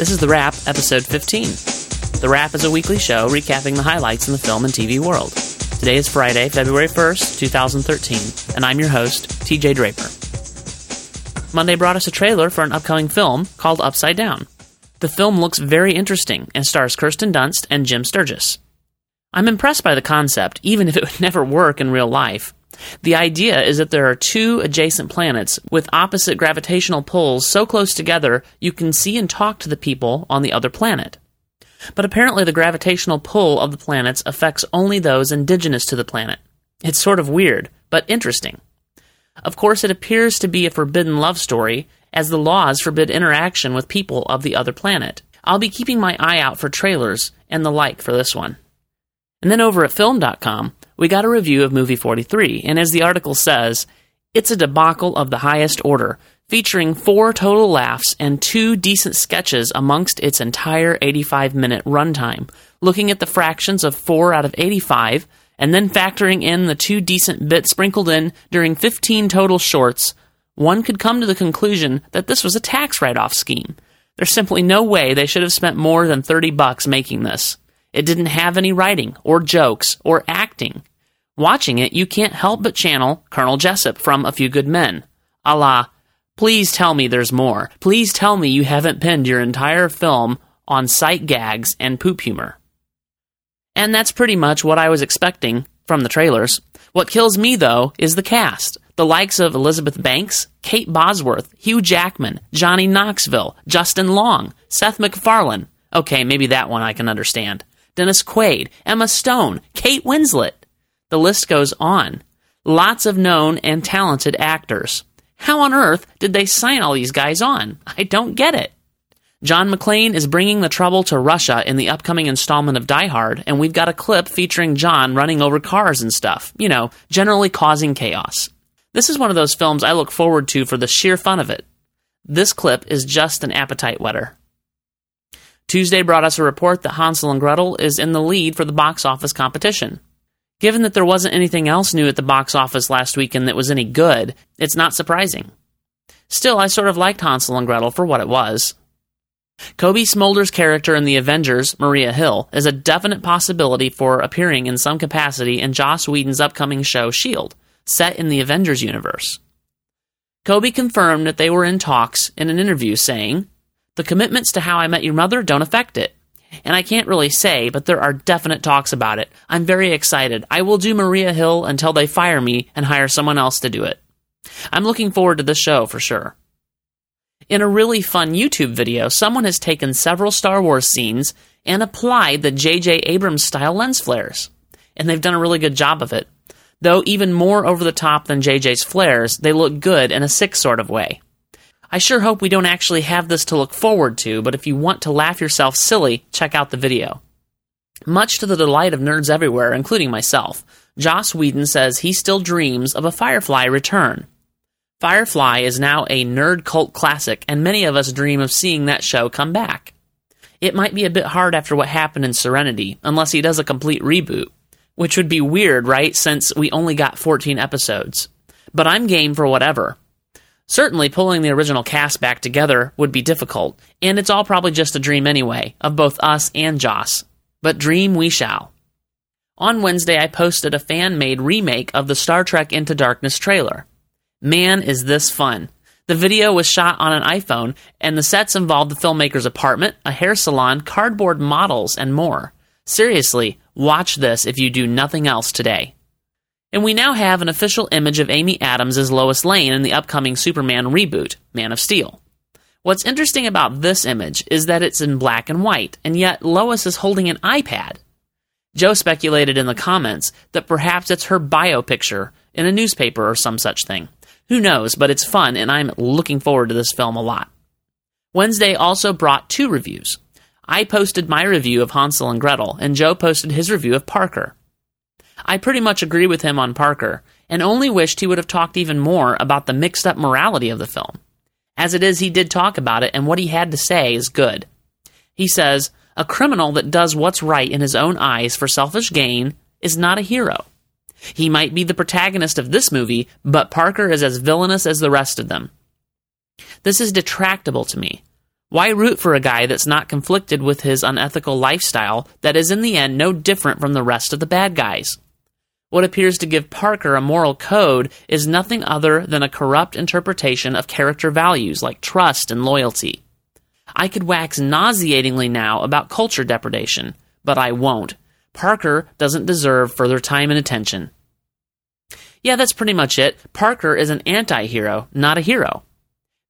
This is The Wrap, episode 15. The Wrap is a weekly show recapping the highlights in the film and TV world. Today is Friday, February 1st, 2013, and I'm your host, TJ Draper. Monday brought us a trailer for an upcoming film called Upside Down. The film looks very interesting and stars Kirsten Dunst and Jim Sturgess. I'm impressed by the concept, even if it would never work in real life. The idea is that there are two adjacent planets with opposite gravitational pulls so close together you can see and talk to the people on the other planet. But apparently the gravitational pull of the planets affects only those indigenous to the planet. It's sort of weird, but interesting. Of course, it appears to be a forbidden love story, as the laws forbid interaction with people of the other planet. I'll be keeping my eye out for trailers and the like for this one. And then over at Film.com, we got a review of Movie 43, and as the article says, it's a debacle of the highest order, featuring 4 total laughs and 2 decent sketches amongst its entire 85-minute runtime, looking at the fractions of 4 out of 85, and then factoring in the 2 decent bits sprinkled in during 15 total shorts, one could come to the conclusion that this was a tax write-off scheme. There's simply no way they should have spent more than $30 making this. It didn't have any writing, or jokes, or acting. Watching it, you can't help but channel Colonel Jessup from A Few Good Men. A la, please tell me there's more. Please tell me you haven't pinned your entire film on sight gags and poop humor. And that's pretty much what I was expecting from the trailers. What kills me, though, is the cast. The likes of Elizabeth Banks, Kate Bosworth, Hugh Jackman, Johnny Knoxville, Justin Long, Seth MacFarlane. Okay, maybe that one I can understand. Dennis Quaid, Emma Stone, Kate Winslet. The list goes on. Lots of known and talented actors. How on earth did they sign all these guys on? I don't get it. John McClane is bringing the trouble to Russia in the upcoming installment of Die Hard, and we've got a clip featuring John running over cars and stuff. You know, generally causing chaos. This is one of those films I look forward to for the sheer fun of it. This clip is just an appetite wetter. Tuesday brought us a report that Hansel and Gretel is in the lead for the box office competition. Given that there wasn't anything else new at the box office last weekend that was any good, it's not surprising. Still, I sort of liked Hansel and Gretel for what it was. Cobie Smulders' character in The Avengers, Maria Hill, is a definite possibility for appearing in some capacity in Joss Whedon's upcoming show S.H.I.E.L.D., set in the Avengers universe. Cobie confirmed that they were in talks in an interview, saying, "The commitments to How I Met Your Mother don't affect it. And I can't really say, but there are definite talks about it. I'm very excited. I will do Maria Hill until they fire me and hire someone else to do it. I'm looking forward to the show for sure." In a really fun YouTube video, someone has taken several Star Wars scenes and applied the J.J. Abrams-style lens flares. And they've done a really good job of it. Though even more over-the-top than J.J.'s flares, they look good in a sick sort of way. I sure hope we don't actually have this to look forward to, but if you want to laugh yourself silly, check out the video. Much to the delight of nerds everywhere, including myself, Joss Whedon says he still dreams of a Firefly return. Firefly is now a nerd cult classic, and many of us dream of seeing that show come back. It might be a bit hard after what happened in Serenity, unless he does a complete reboot, which would be weird, right, since we only got 14 episodes. But I'm game for whatever. Certainly, pulling the original cast back together would be difficult, and it's all probably just a dream anyway, of both us and Joss. But dream we shall. On Wednesday, I posted a fan-made remake of the Star Trek Into Darkness trailer. Man, is this fun. The video was shot on an iPhone, and the sets involved the filmmaker's apartment, a hair salon, cardboard models, and more. Seriously, watch this if you do nothing else today. And we now have an official image of Amy Adams as Lois Lane in the upcoming Superman reboot, Man of Steel. What's interesting about this image is that it's in black and white, and yet Lois is holding an iPad. Joe speculated in the comments that perhaps it's her bio picture in a newspaper or some such thing. Who knows, but it's fun, and I'm looking forward to this film a lot. Wednesday also brought 2 reviews. I posted my review of Hansel and Gretel, and Joe posted his review of Parker. I pretty much agree with him on Parker, and only wished he would have talked even more about the mixed-up morality of the film. As it is, he did talk about it, and what he had to say is good. He says, "A criminal that does what's right in his own eyes for selfish gain is not a hero. He might be the protagonist of this movie, but Parker is as villainous as the rest of them. This is detractable to me. Why root for a guy that's not conflicted with his unethical lifestyle that is in the end no different from the rest of the bad guys? What appears to give Parker a moral code is nothing other than a corrupt interpretation of character values like trust and loyalty. I could wax nauseatingly now about culture depredation, but I won't. Parker doesn't deserve further time and attention. Yeah, that's pretty much it. Parker is an anti-hero, not a hero.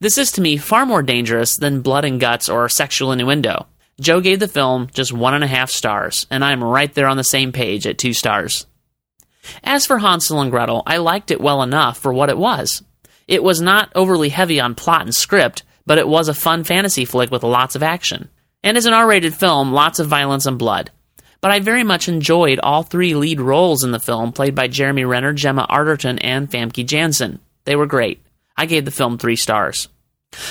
This is, to me, far more dangerous than blood and guts or sexual innuendo. Joe gave the film just 1.5 stars, and I'm right there on the same page at 2 stars. As for Hansel and Gretel, I liked it well enough for what it was. It was not overly heavy on plot and script, but it was a fun fantasy flick with lots of action. And as an R-rated film, lots of violence and blood. But I very much enjoyed all 3 lead roles in the film, played by Jeremy Renner, Gemma Arterton, and Famke Janssen. They were great. I gave the film 3 stars.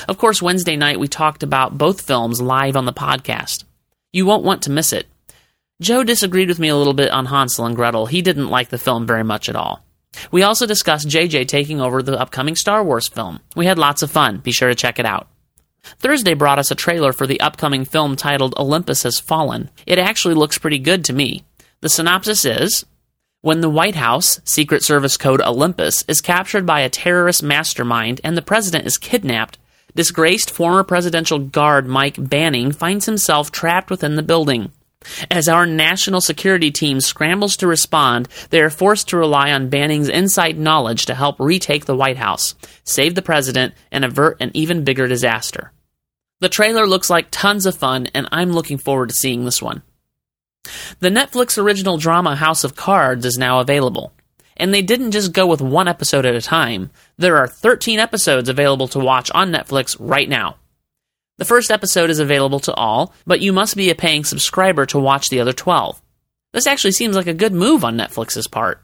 Of course, Wednesday night we talked about both films live on the podcast. You won't want to miss it. Joe disagreed with me a little bit on Hansel and Gretel. He didn't like the film very much at all. We also discussed JJ taking over the upcoming Star Wars film. We had lots of fun. Be sure to check it out. Thursday brought us a trailer for the upcoming film titled Olympus Has Fallen. It actually looks pretty good to me. The synopsis is: when the White House, Secret Service code Olympus, is captured by a terrorist mastermind and the president is kidnapped, disgraced former presidential guard Mike Banning finds himself trapped within the building. As our national security team scrambles to respond, they are forced to rely on Banning's inside knowledge to help retake the White House, save the president, and avert an even bigger disaster. The trailer looks like tons of fun, and I'm looking forward to seeing this one. The Netflix original drama House of Cards is now available. And they didn't just go with one episode at a time. There are 13 episodes available to watch on Netflix right now. The first episode is available to all, but you must be a paying subscriber to watch the other 12. This actually seems like a good move on Netflix's part.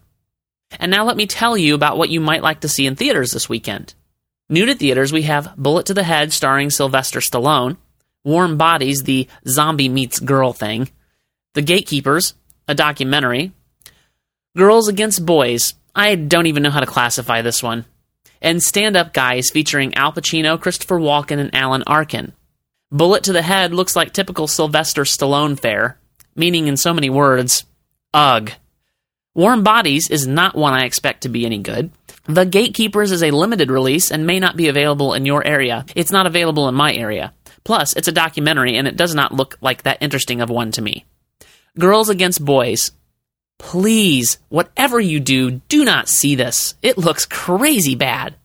And now let me tell you about what you might like to see in theaters this weekend. New to theaters, we have Bullet to the Head starring Sylvester Stallone, Warm Bodies, the zombie meets girl thing, The Gatekeepers, a documentary, Girls Against Boys, I don't even know how to classify this one, and Stand Up Guys featuring Al Pacino, Christopher Walken, and Alan Arkin. Bullet to the Head looks like typical Sylvester Stallone fare, meaning in so many words, ugh. Warm Bodies is not one I expect to be any good. The Gatekeepers is a limited release and may not be available in your area. It's not available in my area. Plus, it's a documentary and it does not look like that interesting of one to me. Girls Against Boys. Please, whatever you do, do not see this. It looks crazy bad.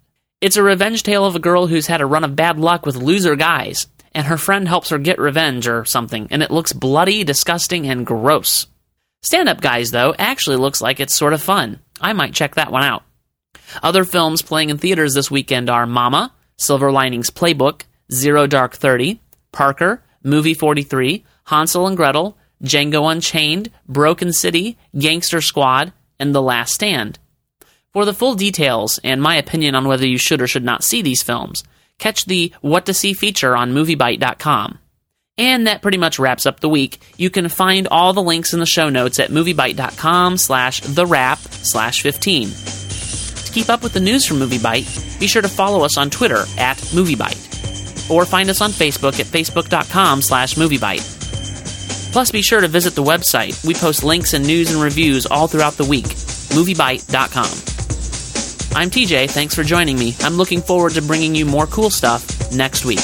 It's a revenge tale of a girl who's had a run of bad luck with loser guys, and her friend helps her get revenge or something, and it looks bloody, disgusting, and gross. Stand Up Guys, though, actually looks like it's sort of fun. I might check that one out. Other films playing in theaters this weekend are Mama, Silver Linings Playbook, Zero Dark 30, Parker, Movie 43, Hansel and Gretel, Django Unchained, Broken City, Gangster Squad, and The Last Stand. For the full details, and my opinion on whether you should or should not see these films, catch the What to See feature on MovieBite.com. And that pretty much wraps up the week. You can find all the links in the show notes at MovieBite.com/TheWrap/15. To keep up with the news from MovieBite, be sure to follow us on Twitter at MovieBite, or find us on Facebook at Facebook.com/MovieBite. Plus, be sure to visit the website. We post links and news and reviews all throughout the week. MovieBite.com. I'm TJ. Thanks for joining me. I'm looking forward to bringing you more cool stuff next week.